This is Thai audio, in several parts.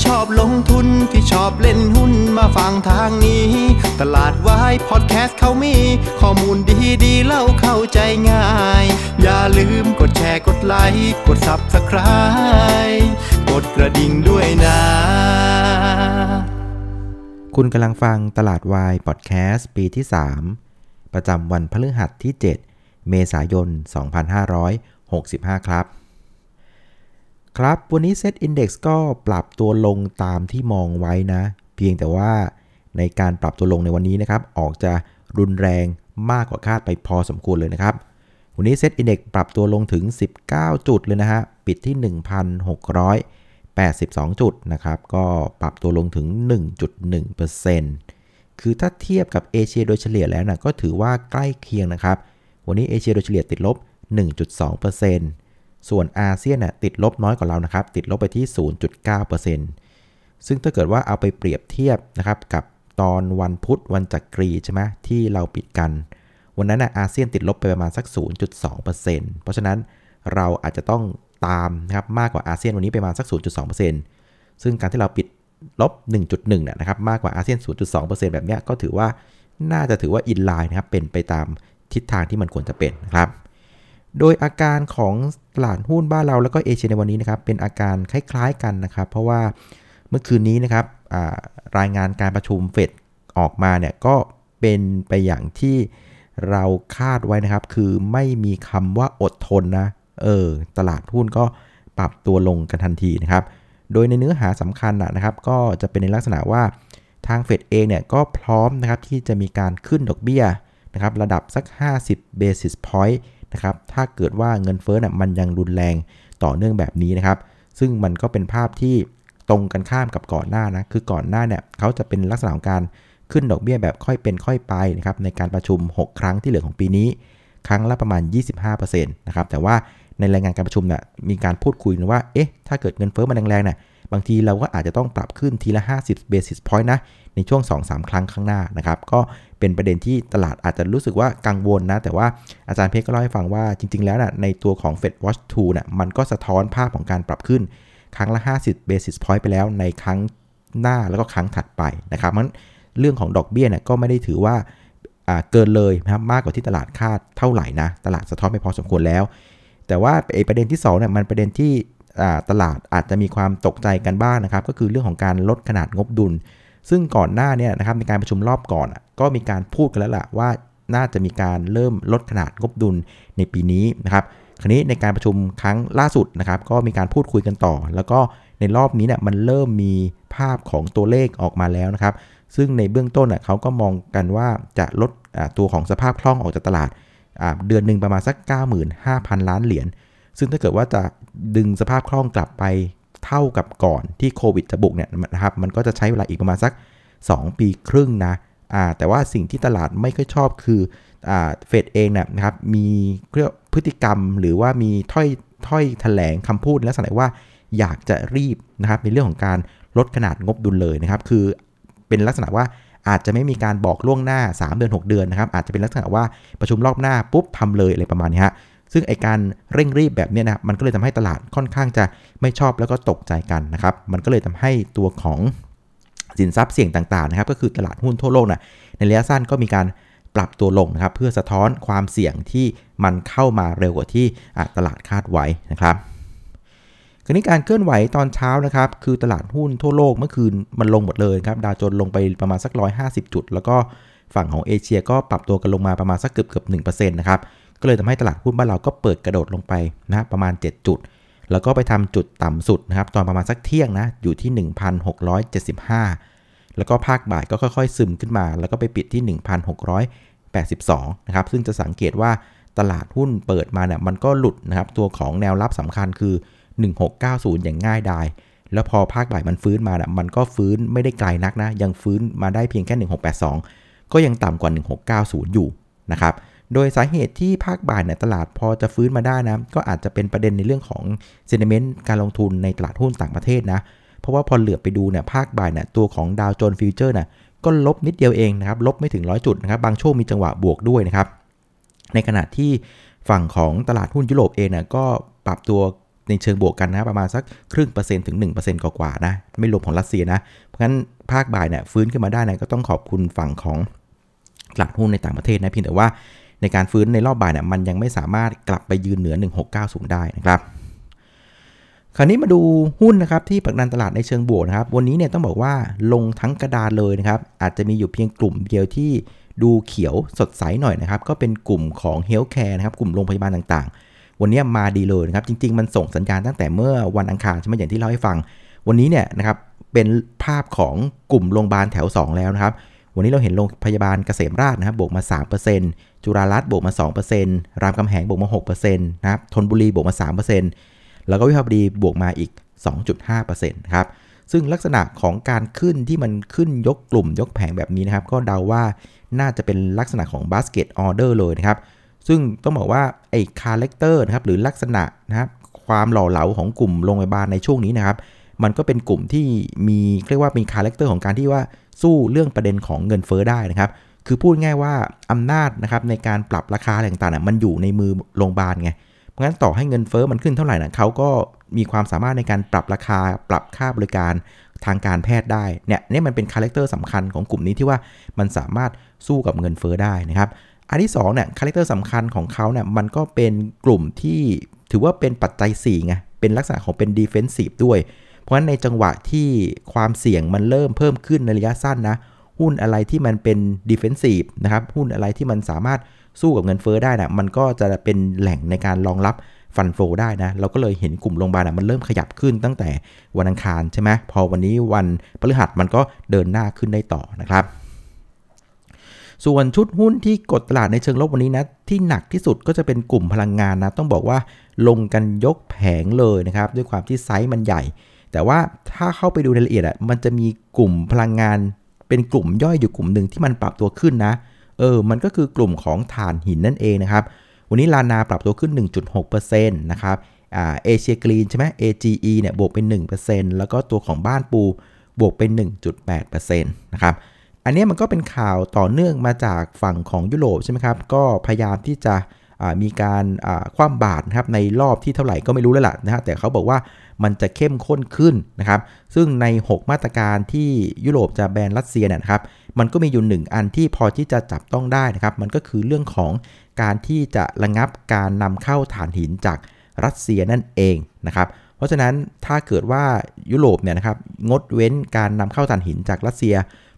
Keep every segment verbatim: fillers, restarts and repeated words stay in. ที่ชอบลงทุนที่ชอบเล่นหุ้นมาฟังทางนี้ตลาดวายพอดแคสต์เขามีข้อมูลดีดีเล่าเข้าใจง่ายอย่าลืมกดแชร์กดไลค์กด ซับสไครบ์ กดกระดิ่งด้วยนะคุณกำลังฟังตลาดวายพอดแคสต์ปีที่สามประจำวันพฤหัสที่เจ็ดเมษายนสองพันห้าร้อยหกสิบห้าครับครับวันนี้ Set Index ก็ปรับตัวลงตามที่มองไว้นะเพียงแต่ว่าในการปรับตัวลงในวันนี้นะครับออกจะรุนแรงมากกว่าคาดไปพอสมควรเลยนะครับวันนี้ Set Index ปรับตัวลงถึงสิบเก้าจุดเลยนะฮะปิดที่ หนึ่งพันหกร้อยแปดสิบสอง จุดนะครับก็ปรับตัวลงถึง หนึ่งจุดหนึ่งเปอร์เซ็นต์ คือถ้าเทียบกับเอเชียโดยเฉลี่ยแล้วนะก็ถือว่าใกล้เคียงนะครับวันนี้เอเชียโดยเฉลี่ยติดลบ หนึ่งจุดสองเปอร์เซ็นต์ส่วนอาเซียนน่ะติดลบน้อยกว่าเรานะครับติดลบไปที่ ศูนย์จุดเก้าเปอร์เซ็นต์ ซึ่งถ้าเกิดว่าเอาไปเปรียบเทียบนะครับกับตอนวันพุธวันจักรีใช่ไหมที่เราปิดกันวันนั้นน่ะอาเซียนติดลบไปประมาณสัก ศูนย์จุดสองเปอร์เซ็นต์ เพราะฉะนั้นเราอาจจะต้องตามนะครับมากกว่าอาเซียนวันนี้ประมาณสัก ศูนย์จุดสองเปอร์เซ็นต์ ซึ่งการที่เราปิดลบ หนึ่งจุดหนึ่ง เนี่ยนะครับมากกว่าอาเซียน ศูนย์จุดสองเปอร์เซ็นต์ แบบเนี้ยก็ถือว่าน่าจะถือว่าอินไลน์นะครับเป็นไปตามทิศทางที่มันควรจะเป็นนะครับโดยอาการของตลาดหุ้นบ้านเราแล้วก็เอเชียในวันนี้นะครับเป็นอาการคล้ายๆกันนะครับเพราะว่าเมื่อคืนนี้นะครับรายงานการประชุมเฟดออกมาเนี่ยก็เป็นไปอย่างที่เราคาดไว้นะครับคือไม่มีคำว่าอดทนนะเออตลาดหุ้นก็ปรับตัวลงกันทันทีนะครับโดยในเนื้อหาสำคัญนะครับก็จะเป็นในลักษณะว่าทางเฟดเองเนี่ยก็พร้อมนะครับที่จะมีการขึ้นดอกเบี้ยนะครับระดับสักห้าสิบ basis pointนะครับถ้าเกิดว่าเงินเฟ้อน่ะมันยังรุนแรงต่อเนื่องแบบนี้นะครับซึ่งมันก็เป็นภาพที่ตรงกันข้ามกับก่อนหน้านะคือก่อนหน้าเนี่ยเขาจะเป็นลักษณะของการขึ้นดอกเบี้ยแบบค่อยเป็นค่อยไปนะครับในการประชุมหกครั้งที่เหลือของปีนี้ครั้งละประมาณ ยี่สิบห้าเปอร์เซ็นต์ นะครับแต่ว่าในรายงานการประชุมน่ะมีการพูดคุยกันว่าเอ๊ะถ้าเกิดเงินเฟ้อมันแรงๆน่ะบางทีเราก็อาจจะต้องปรับขึ้นทีละห้าสิบ basis point นะในช่วง สองถึงสาม ครั้งข้างหน้านะครับก็เป็นประเด็นที่ตลาดอาจจะรู้สึกว่ากังวลนะแต่ว่าอาจารย์เพชรก็เล่าให้ฟังว่าจริงๆแล้วนะในตัวของ Fed Watch ทูนะมันก็สะท้อนภาพของการปรับขึ้นครั้งละห้าสิบ basis point ไปแล้วในครั้งหน้าแล้วก็ครั้งถัดไปนะครับงั้นเรื่องของดอกเบี้ยนะก็ไม่ได้ถือว่าเกินเลยนะครับมากกว่าที่ตลาดคาดเท่าไหร่นะตลาดสะท้อนไปพอสมควรแล้วแต่ว่าประเด็นที่สองเนี่ยมันประเด็นที่ตลาดอาจจะมีความตกใจกันบ้าง น, นะครับก็คือเรื่องของการลดขนาดงบดุลซึ่งก่อนหน้าเนี่ยนะครับในการประชุมรอบก่อนก็มีการพูดกันแล้วล่ะว่าน่าจะมีการเริ่มลดขนาดงบดุลในปีนี้นะครับคราวนี้ในการประชุมครั้งล่าสุดนะครับก็มีการพูดคุยกันต่อแล้วก็ในรอบนี้เนี่ยมันเริ่มมีภาพของตัวเลขออกมาแล้วนะครับซึ่งในเบื้องต้นเขาก็มองกันว่าจะลดตัวของสภาพคล่องออกจากตลาดเดือนนึงประมาณสัก เก้าหมื่นห้าพัน ล้านเหรียญซึ่งถ้าเกิดว่าจะดึงสภาพคล่องกลับไปเท่ากับก่อนที่โควิดจะบุกเนี่ยนะครับมันก็จะใช้เวลาอีกประมาณสักสองปีครึ่งนะอ่าแต่ว่าสิ่งที่ตลาดไม่ค่อยชอบคืออ่าเฟดเองเนี่ยนะครับมีพฤติกรรมหรือว่ามีถ้อยถ้อยแถลงคำพูดลักษณะว่าอยากจะรีบนะครับในเรื่องของการลดขนาดงบดุลเลยนะครับคือเป็นลักษณะว่าอาจจะไม่มีการบอกล่วงหน้าสามเดือนหกเดือนนะครับอาจจะเป็นลักษณะว่าประชุมรอบหน้าปุ๊บทำเลยอะไรประมาณนี้ฮะซึ่งไอการเร่งรีบแบบนี้นะมันก็เลยทำให้ตลาดค่อนข้างจะไม่ชอบแล้วก็ตกใจกันนะครับมันก็เลยทำให้ตัวของสินทรัพย์เสี่ยงต่างๆนะครับก็คือตลาดหุ้นทั่วโลกนะในระยะสั้นก็มีการปรับตัวลงนะครับเพื่อสะท้อนความเสี่ยงที่มันเข้ามาเร็วกว่าที่ตลาดคาดไว้นะครับคราวนี้การเคลื่อนไหวตอนเช้านะครับคือตลาดหุ้นทั่วโลกเมื่อคืนมันลงหมดเลยครับดาวโจนส์ลงไปประมาณสักหนึ่งร้อยห้าสิบจุดแล้วก็ฝั่งของเอเชียก็ปรับตัวกันลงมาประมาณสักเกือบเกือบ หนึ่งเปอร์เซ็นต์ นะครับก็เลยทำให้ตลาดหุ้นบ้านเราก็เปิดกระโดดลงไปนะประมาณเจ็ดจุดแล้วก็ไปทำจุดต่ำสุดนะครับตอนประมาณสักเที่ยงนะอยู่ที่ หนึ่งพันหกร้อยเจ็ดสิบห้า แล้วก็ภาคบ่ายก็ค่อยๆซึมขึ้นมาแล้วก็ไปปิดที่ หนึ่งพันหกร้อยแปดสิบสอง นะครับซึ่งจะสังเกตว่าตลาดหุ้นเปิดมาเนี่ยมันก็หลุดนะครับตัวของแนวรับสำคัญคือ หนึ่งพันหกร้อยเก้าสิบ อย่างง่ายดายแล้วพอภาคบ่ายมันฟื้นมาเนี่ยมันก็ฟื้นไม่ได้ไกลนักนะยังฟื้นมาได้เพียงแค่ หนึ่งพันหกร้อยแปดสิบสอง ก็ยังต่ำกว่า หนึ่งพันหกร้อยเก้าสิบ อยู่นะครับโดยสาเหตุที่ภาคบ่ายเนี่ยตลาดพอจะฟื้นมาได้นะก็อาจจะเป็นประเด็นในเรื่องของ sentiment การลงทุนในตลาดหุ้นต่างประเทศนะเพราะว่าพอเหลือบไปดูเนี่ยภาคบ่ายเนี่ยตัวของดาวโจนส์ฟิวเจอร์น่ะก็ลบนิดเดียวเองนะครับลบไม่ถึงร้อยจุดนะครับบางช่วงมีจังหวะบวกด้วยนะครับในขณะที่ฝั่งของตลาดหุ้นยุโรปเองน่ะก็ปรับตัว ในเชิงบวกกันนะประมาณสักครึ่งเปอร์เซ็นต์ถึง หนึ่งเปอร์เซ็นต์ กว่าๆนะไม่รวมของรัสเซียนะเพราะงั้นภาคบ่ายเนี่ยฟื้นขึ้นมาได้นะก็ต้องขอบคุณฝั่งของตลาดหุ้นในต่างประเทศนะเพียงแต่ว่าในการฟื้นในรอบบ่ายเนี่ยมันยังไม่สามารถกลับไปยืนเหนือหนึ่งพันหกร้อยเก้าสิบได้นะครับคราวนี้มาดูหุ้นนะครับที่ผลักดันตลาดในเชิงบวกนะครับวันนี้เนี่ยต้องบอกว่าลงทั้งกระดานเลยนะครับอาจจะมีอยู่เพียงกลุ่มเดียวที่ดูเขียวสดใสหน่อยนะครับก็เป็นกลุ่มของเฮลท์แคร์นะครับกลุ่มโรงพยาบาลต่างๆวันนี้มาดีเลยนะครับจริงๆมันส่งสัญญาณตั้งแต่เมื่อวันอังคารใช่ไหมอย่างที่เล่าให้ฟังวันนี้เนี่ยนะครับเป็นภาพของกลุ่มโรงพยาบาลแถวสองแล้วนะครับวันนี้เราเห็นโรงพยาบาลเกษมราษฎร์นะครับบวกมา สามเปอร์เซ็นต์ จุฬารัตน์บวกมา สองเปอร์เซ็นต์ รามคำแหงบวกมา หกเปอร์เซ็นต์ นะครับธนบุรีบวกมา สามเปอร์เซ็นต์แล้วก็วิภาวดีบวกมาอีก สองจุดห้าเปอร์เซ็นต์ นะครับซึ่งลักษณะของการขึ้นที่มันขึ้นยกกลุ่มยกแผงแบบนี้นะครับก็เดาว่าน่าจะเป็นลักษณะของ basket order เลยนะครับซึ่งต้องบอกว่าไอ้ character นะครับหรือลักษณะนะครับความหล่อเหลาของกลุ่มโรงพยาบาลในช่วงนี้นะครับมันก็เป็นกลุ่มที่มีเรียกว่ามี character ของการที่ว่าสู้เรื่องประเด็นของเงินเฟ้อได้นะครับคือพูดง่ายว่าอำนาจนะครับในการปรับราคาอะไรต่างๆมันอยู่ในมือโรงพยาบาลไงเพราะงั้นต่อให้เงินเฟ้อมันขึ้นเท่าไหร่นะเขาก็มีความสามารถในการปรับราคาปรับค่าบริการทางการแพทย์ได้เนี่ยนี่มันเป็นคาแรคเตอร์สำคัญของกลุ่มนี้ที่ว่ามันสามารถสู้กับเงินเฟ้อได้นะครับอันที่สองเนี่ยคาแรคเตอร์สำคัญของเขาเนี่ยมันก็เป็นกลุ่มที่ถือว่าเป็นปัจจัยสี่ไงเป็นลักษณะของเป็นดีเฟนซีฟด้วยเพราะงั้นในจังหวะที่ความเสี่ยงมันเริ่มเพิ่มขึ้นในระยะสั้นนะหุ้นอะไรที่มันเป็นดีเฟนซีฟนะครับหุ้นอะไรที่มันสามารถสู้กับเงินเฟ้อได้นะมันก็จะเป็นแหล่งในการรองรับฟันโฟได้นะเราก็เลยเห็นกลุ่มโรงพยาบาลนะมันเริ่มขยับขึ้นตั้งแต่วันอังคารใช่ไหมพอวันนี้วันพฤหัสมันก็เดินหน้าขึ้นได้ต่อนะครับส่วนชุดหุ้นที่กดตลาดในเชิงลบวันนี้นะที่หนักที่สุดก็จะเป็นกลุ่มพลังงานนะต้องบอกว่าลงกันยกแผงเลยนะครับด้วยความที่ไซส์มันใหญ่แต่ว่าถ้าเข้าไปดูรายละเอียดอ่ะมันจะมีกลุ่มพลังงานเป็นกลุ่มย่อยอยู่กลุ่มหนึ่งที่มันปรับตัวขึ้นนะเออมันก็คือกลุ่มของถ่านหินนั่นเองนะครับวันนี้ลานาปรับตัวขึ้น หนึ่งจุดหกเปอร์เซ็นต์ นะครับอ่าเอเชียกรีนใช่ไหม เอ จี อี เนี่ยบวกเป็น หนึ่งเปอร์เซ็นต์ แล้วก็ตัวของบ้านปูบวกเป็น หนึ่งจุดแปดเปอร์เซ็นต์ นะครับอันนี้มันก็เป็นข่าวต่อเนื่องมาจากฝั่งของยุโรปใช่ไหมครับก็พยายามที่จะอ่ามีการอ่าคว่ำบาตรนะครับในรอบที่เท่าไหร่ก็ไม่รู้แล้วล่ะนะฮะแต่เขาบอกว่ามันจะเข้มข้นขึ้นนะครับซึ่งในหกมาตรการที่ยุโรปจะแบนรัสเซียเนี่ยนะครับมันก็มีอยู่หนึ่งอันที่พอที่จะจับต้องได้นะครับมันก็คือเรื่องของการที่จะระงับการนำเข้าถ่านหินจากรัสเซียนั่นเองนะครับเพราะฉะนั้นถ้าเกิดว่ายุโรปเนี่ยนะครับงดเว้นการนำเข้าถ่านหินจากรัสเซีย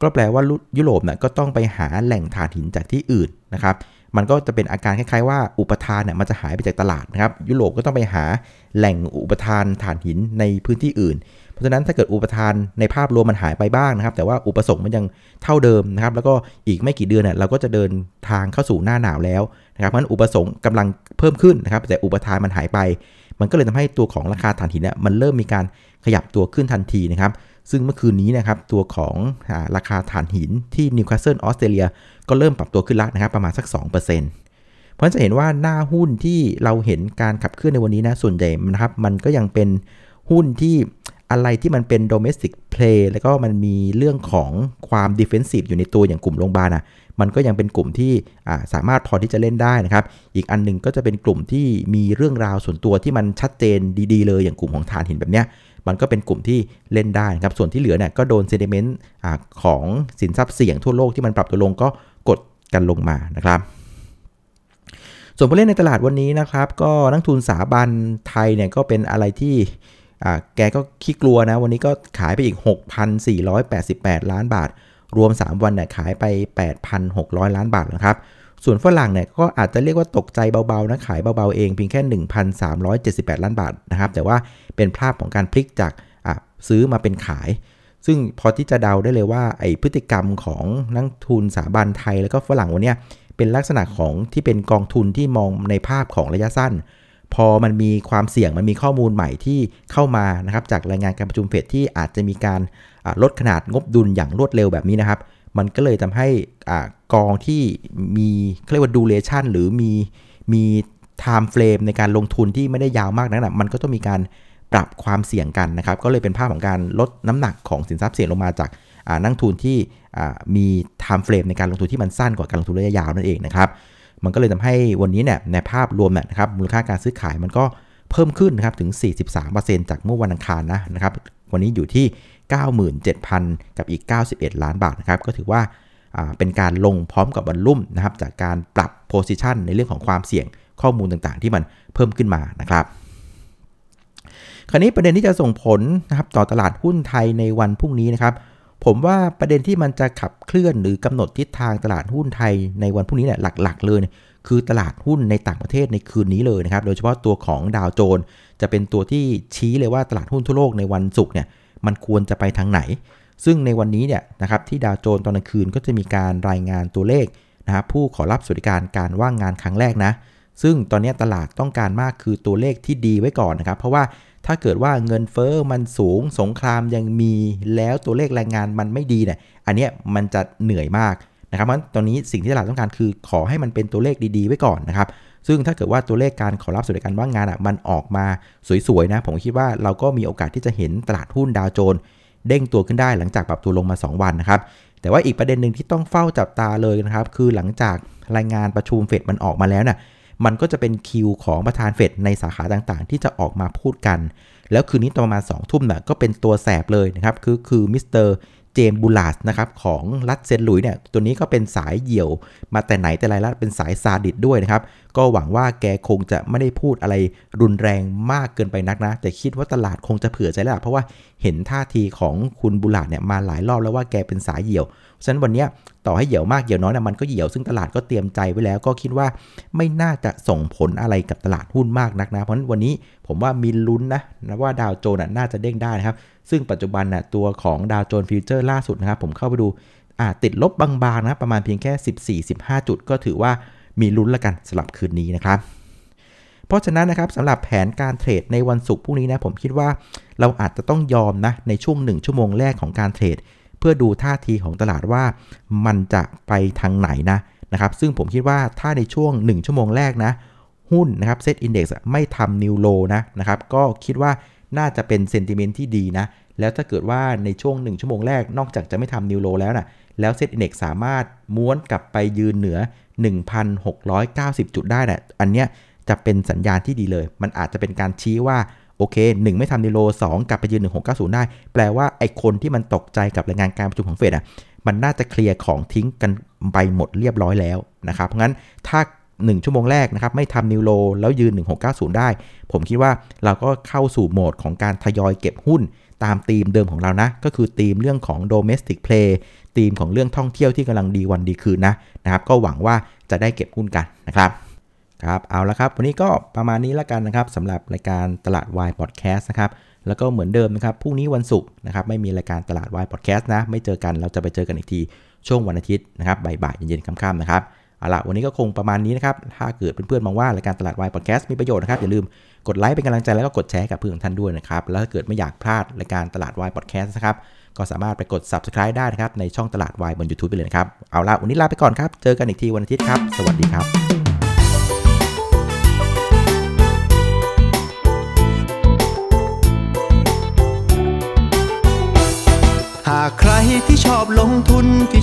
ก็แปลว่ายุโรปเนี่ยก็ต้องไปหาแหล่งถ่านหินจากที่อื่นนะครับมันก็จะเป็นอาการคล้ายๆว่าอุปทานเนี่ยมันจะหายไปจากตลาดนะครับยุโรปก็ต้องไปหาแหล่งอุปทานถ่านหินในพื้นที่อื่นเพราะฉะนั้นถ้าเกิดอุปทานในภาพรวมมันหายไปบ้างนะครับแต่ว่าอุปสงค์มันยังเท่าเดิมนะครับแล้วก็อีกไม่กี่เดือนเนี่ยเราก็จะเดินทางเข้าสู่หน้าหนาวแล้วนะครับเพราะฉะนั้นอุปสงค์กำลังเพิ่มขึ้นนะครับแต่อุปทานมันหายไปมันก็เลยทำให้ตัวของราคาถ่านหินเนี่ยมันเริ่มมีการขยับตัวขึ้นทันทีนะครับซึ่งเมื่อคืนนี้นะครับตัวของราคาถ่านหินที่นิวคาสเซิลออสเตรเลียก็เริ่มปรับตัวขึ้นแล้วนะครับประมาณสัก สองเปอร์เซ็นต์ เพราะฉะนั้นจะเห็นว่าหน้าหุ้นที่เราเห็นการขับเคลื่อนในวันนี้นะส่วนใหญ่นะครับมันก็ยังเป็นหุ้นที่อะไรที่มันเป็น domestic play แล้วก็มันมีเรื่องของความ defensive อยู่ในตัวอย่างกลุ่มโรงพยาบาลนะมันก็ยังเป็นกลุ่มที่สามารถพอที่จะเล่นได้นะครับอีกอันนึงก็จะเป็นกลุ่มที่มีเรื่องราวส่วนตัวที่มันชัดเจนดีๆเลยอย่างกลุ่มของถ่านหินแบบเนี้ยมันก็เป็นกลุ่มที่เล่นได้นะครับส่วนที่เหลือเนี่ยก็โดน sentiment ของสินทรัพย์เสี่ยงทั่วโลกที่มันปรับตัวลงก็กดกันลงมานะครับส่วนผู้เล่นในตลาดวันนี้นะครับก็นักทุนสถาบันไทยเนี่ยก็เป็นอะไรที่แกก็ขี้กลัวนะวันนี้ก็ขายไปอีก หกพันสี่ร้อยแปดสิบแปด ล้านบาทรวมสามวันเนี่ยขายไป แปดพันหกร้อย ล้านบาทนะครับส่วนฝรั่งเนี่ยก็อาจจะเรียกว่าตกใจเบาๆนะขายเบาๆเองเพียงแค่ หนึ่งพันสามร้อยเจ็ดสิบแปด ล้านบาทนะครับแต่ว่าเป็นภาพของการพลิกจากซื้อมาเป็นขายซึ่งพอที่จะเดาได้เลยว่าไอ้พฤติกรรมของนักทุนสถาบันไทยแล้วก็ฝรั่งวันนี้เป็นลักษณะของที่เป็นกองทุนที่มองในภาพของระยะสั้นพอมันมีความเสี่ยงมันมีข้อมูลใหม่ที่เข้ามานะครับจากรายงานการประชุมเฟดที่อาจจะมีการลดขนาดงบดุลอย่างรวดเร็วแบบนี้นะครับมันก็เลยทำให้กองที่มีเรียกว่า duration หรือมีมี time frame ในการลงทุนที่ไม่ได้ยาวมากนักนะมันก็ต้องมีการปรับความเสี่ยงกันนะครับก็เลยเป็นภาพของการลดน้ำหนักของสินทรัพย์เสี่ยงลงมาจากนักทุนที่มี time frame ในการลงทุนที่มันสั้นกว่าการลงทุนระยะยาวนั่นเองนะครับมันก็เลยทำให้วันนี้เนี่ยในภาพรวมนะครับมูลค่าการซื้อขายมันก็เ เพิ่มขึ้นนะครับถึง สี่สิบสามเปอร์เซ็นต์ จากเมื่อวันอังคารนะนะครับวันนี้อยู่ที่ เก้าหมื่นเจ็ดพัน กับอีกเก้าสิบเอ็ดล้านบาทนะครับก็ถือว่าเป็นการลงพร้อมกับวันลุ่มนะครับจากการปรับ position ในเรื่องของความเสี่ยงข้อมูลต่างๆที่มันเพิ่มขึ้นมานะครับคราวนี้ประเด็นที่จะส่งผลนะครับต่อตลาดหุ้นไทยในวันพรุ่งนี้นะครับผมว่าประเด็นที่มันจะขับเคลื่อนหรือกำหนดทิศทางตลาดหุ้นไทยในวันพรุ่งนี้เนี่ยหลักๆเลยคือตลาดหุ้นในต่างประเทศในคืนนี้เลยนะครับโดยเฉพาะตัวของดาวโจนส์จะเป็นตัวที่ชี้เลยว่าตลาดหุ้นทั่วโลกในวันศุกร์เนี่ยมันควรจะไปทางไหนซึ่งในวันนี้เนี่ยนะครับที่ดาวโจนส์ตอนกลางคืนก็จะมีการรายงานตัวเลขนะครับผู้ขอรับสวัสดิการการว่างงานครั้งแรกนะซึ่งตอนนี้ตลาดต้องการมากคือตัวเลขที่ดีไว้ก่อนนะครับเพราะว่าถ้าเกิดว่าเงินเฟ้อมันสูงสงครามยังมีแล้วตัวเลขแรงงานมันไม่ดีเนี่ยอันเนี้ยมันจะเหนื่อยมากนะครับเพราะตอนนี้สิ่งที่ตลาดต้องการคือขอให้มันเป็นตัวเลขดีๆไว้ก่อนนะครับซึ่งถ้าเกิดว่าตัวเลขการขอรับสวัสดิการว่างงานอ่ะมันออกมาสวยๆนะผมคิดว่าเราก็มีโอกาสที่จะเห็นตลาดหุ้นดาวโจนส์เด้งตัวขึ้นได้หลังจากปรับตัวลงมาสองวันนะครับแต่ว่าอีกประเด็นนึงที่ต้องเฝ้าจับตาเลยนะครับคือหลังจากรายงานประชุมเฟดมันออกมาแล้วเนี่ยมันก็จะเป็นคิวของประธานเฟดในสาขาต่างๆที่จะออกมาพูดกันแล้วคืนนี้ตอนประมาณสองทุ่มเนี่ยก็เป็นตัวแสบเลยนะครับคือคือมิสเตอร์เจมส์บูลาร์ดนะครับของรัฐเซนต์หลุยส์เนี่ยตัวนี้ก็เป็นสายเหี่ยวมาแต่ไหนแต่ไรแล้วเป็นสายซาดิสด้วยนะครับก็หวังว่าแกคงจะไม่ได้พูดอะไรรุนแรงมากเกินไปนักนะแต่คิดว่าตลาดคงจะเผื่อใจแล้วเพราะว่าเห็นท่าทีของคุณบูลาร์ดเนี่ยมาหลายรอบแล้วว่าแกเป็นสายเหี่ยวฉะนั้นวันนี้ต่อให้เหี่ยวมากเหี่ยวน้อยนะมันก็เหี่ยวซึ่งตลาดก็เตรียมใจไว้แล้วก็คิดว่าไม่น่าจะส่งผลอะไรกับตลาดหุ้นมากนักนะเพราะฉะนั้นวันนี้ผมว่ามีลุ้นนะนะว่าดาวโจนส์น่าจะเด้งได้นะครับซึ่งปัจจุบันนะตัวของดาวโจนส์ฟิวเจอร์ล่าสุดนะครับผมเข้าไปดูอ่าติดลบบางๆนะประมาณเพียงแค่สิบสี่ สิบห้าจุดก็ถือว่ามีลุ้นละกันสำหรับคืนนี้นะครับเพราะฉะนั้นนะครับสำหรับแผนการเทรดในวันศุกร์พรุ่งนี้นะผมคิดว่าเราอาจจะต้องยอมนะในช่วงหนึ่งชั่วโมงแรกของการเทรดเพื่อดูท่าทีของตลาดว่ามันจะไปทางไหนนะนะครับซึ่งผมคิดว่าถ้าในช่วงหนึ่งชั่วโมงแรกนะหุ้นนะครับเซตอินเด็กซ์ไม่ทำนิวโลนะนะครับก็คิดว่าน่าจะเป็นเซนติเมนต์ที่ดีนะแล้วถ้าเกิดว่าในช่วงหนึ่งชั่วโมงแรกนอกจากจะไม่ทำนิวโลแล้วนะแล้วเซตอินเด็กซ์สามารถม้วนกลับไปยืนเหนือ หนึ่งพันหกร้อยเก้าสิบ จุดได้นะอันเนี้ยจะเป็นสัญญาณที่ดีเลยมันอาจจะเป็นการชี้ว่าโอเคหนึ่งไม่ทำนิวโลสองกลับไปยืนหนึ่งพันหกร้อยเก้าสิบได้แปลว่าไอ้คนที่มันตกใจกับรายงานการประชุมของเฟดอ่ะมันน่าจะเคลียร์ของทิ้งกันไปหมดเรียบร้อยแล้วนะครับงั้นถ้าหนึ่งชั่วโมงแรกนะครับไม่ทำนิวโลแล้วยืนหนึ่งพันหกร้อยเก้าสิบได้ผมคิดว่าเราก็เข้าสู่โหมดของการทยอยเก็บหุ้นตามธีมเดิมของเรานะก็คือธีมเรื่องของ Domestic Play ธีมของเรื่องท่องเที่ยวที่กำลังดีวันดีคืนนะนะครับก็หวังว่าจะได้เก็บหุ้นกันนะครับครับเอาละครับวันนี้ก็ประมาณนี้ละกันนะครับสำหรับรายการตลาดวายพอดแคสต์นะครับแล้วก็เหมือนเดิมนะครับพรุ่งนี้วันศุกร์นะครับไม่มีรายการตลาดวายพอดแคสต์นะไม่เจอกันเราจะไปเจอกันอีกทีช่วงวันอาทิตย์นะครับบ่ายๆเย็นๆค่ำๆนะครับเอาละวันนี้ก็คงประมาณนี้นะครับถ้าเกิดเพื่อนๆมองว่ารายการตลาดวายพอดแคสต์มีประโยชน์นะครับอย่าลืมกดไลค์เป็นกำลังใจแล้วก็กดแชร์กับเพื่อนท่านด้วยนะครับแล้วถ้าเกิดไม่อยากพลาดรายการตลาดวายพอดแคสต์นะครับก็สามารถไปกด Subscribe ได้นะครับในช่องตลาดวายบน YouTube ไปเลยนะครับเอาละวันนี้ลาไปก่อนครับเจอกันอีกทีวันอาทิตย์ครับสวัสดีครับหากใครที่ชอบลงทุนที่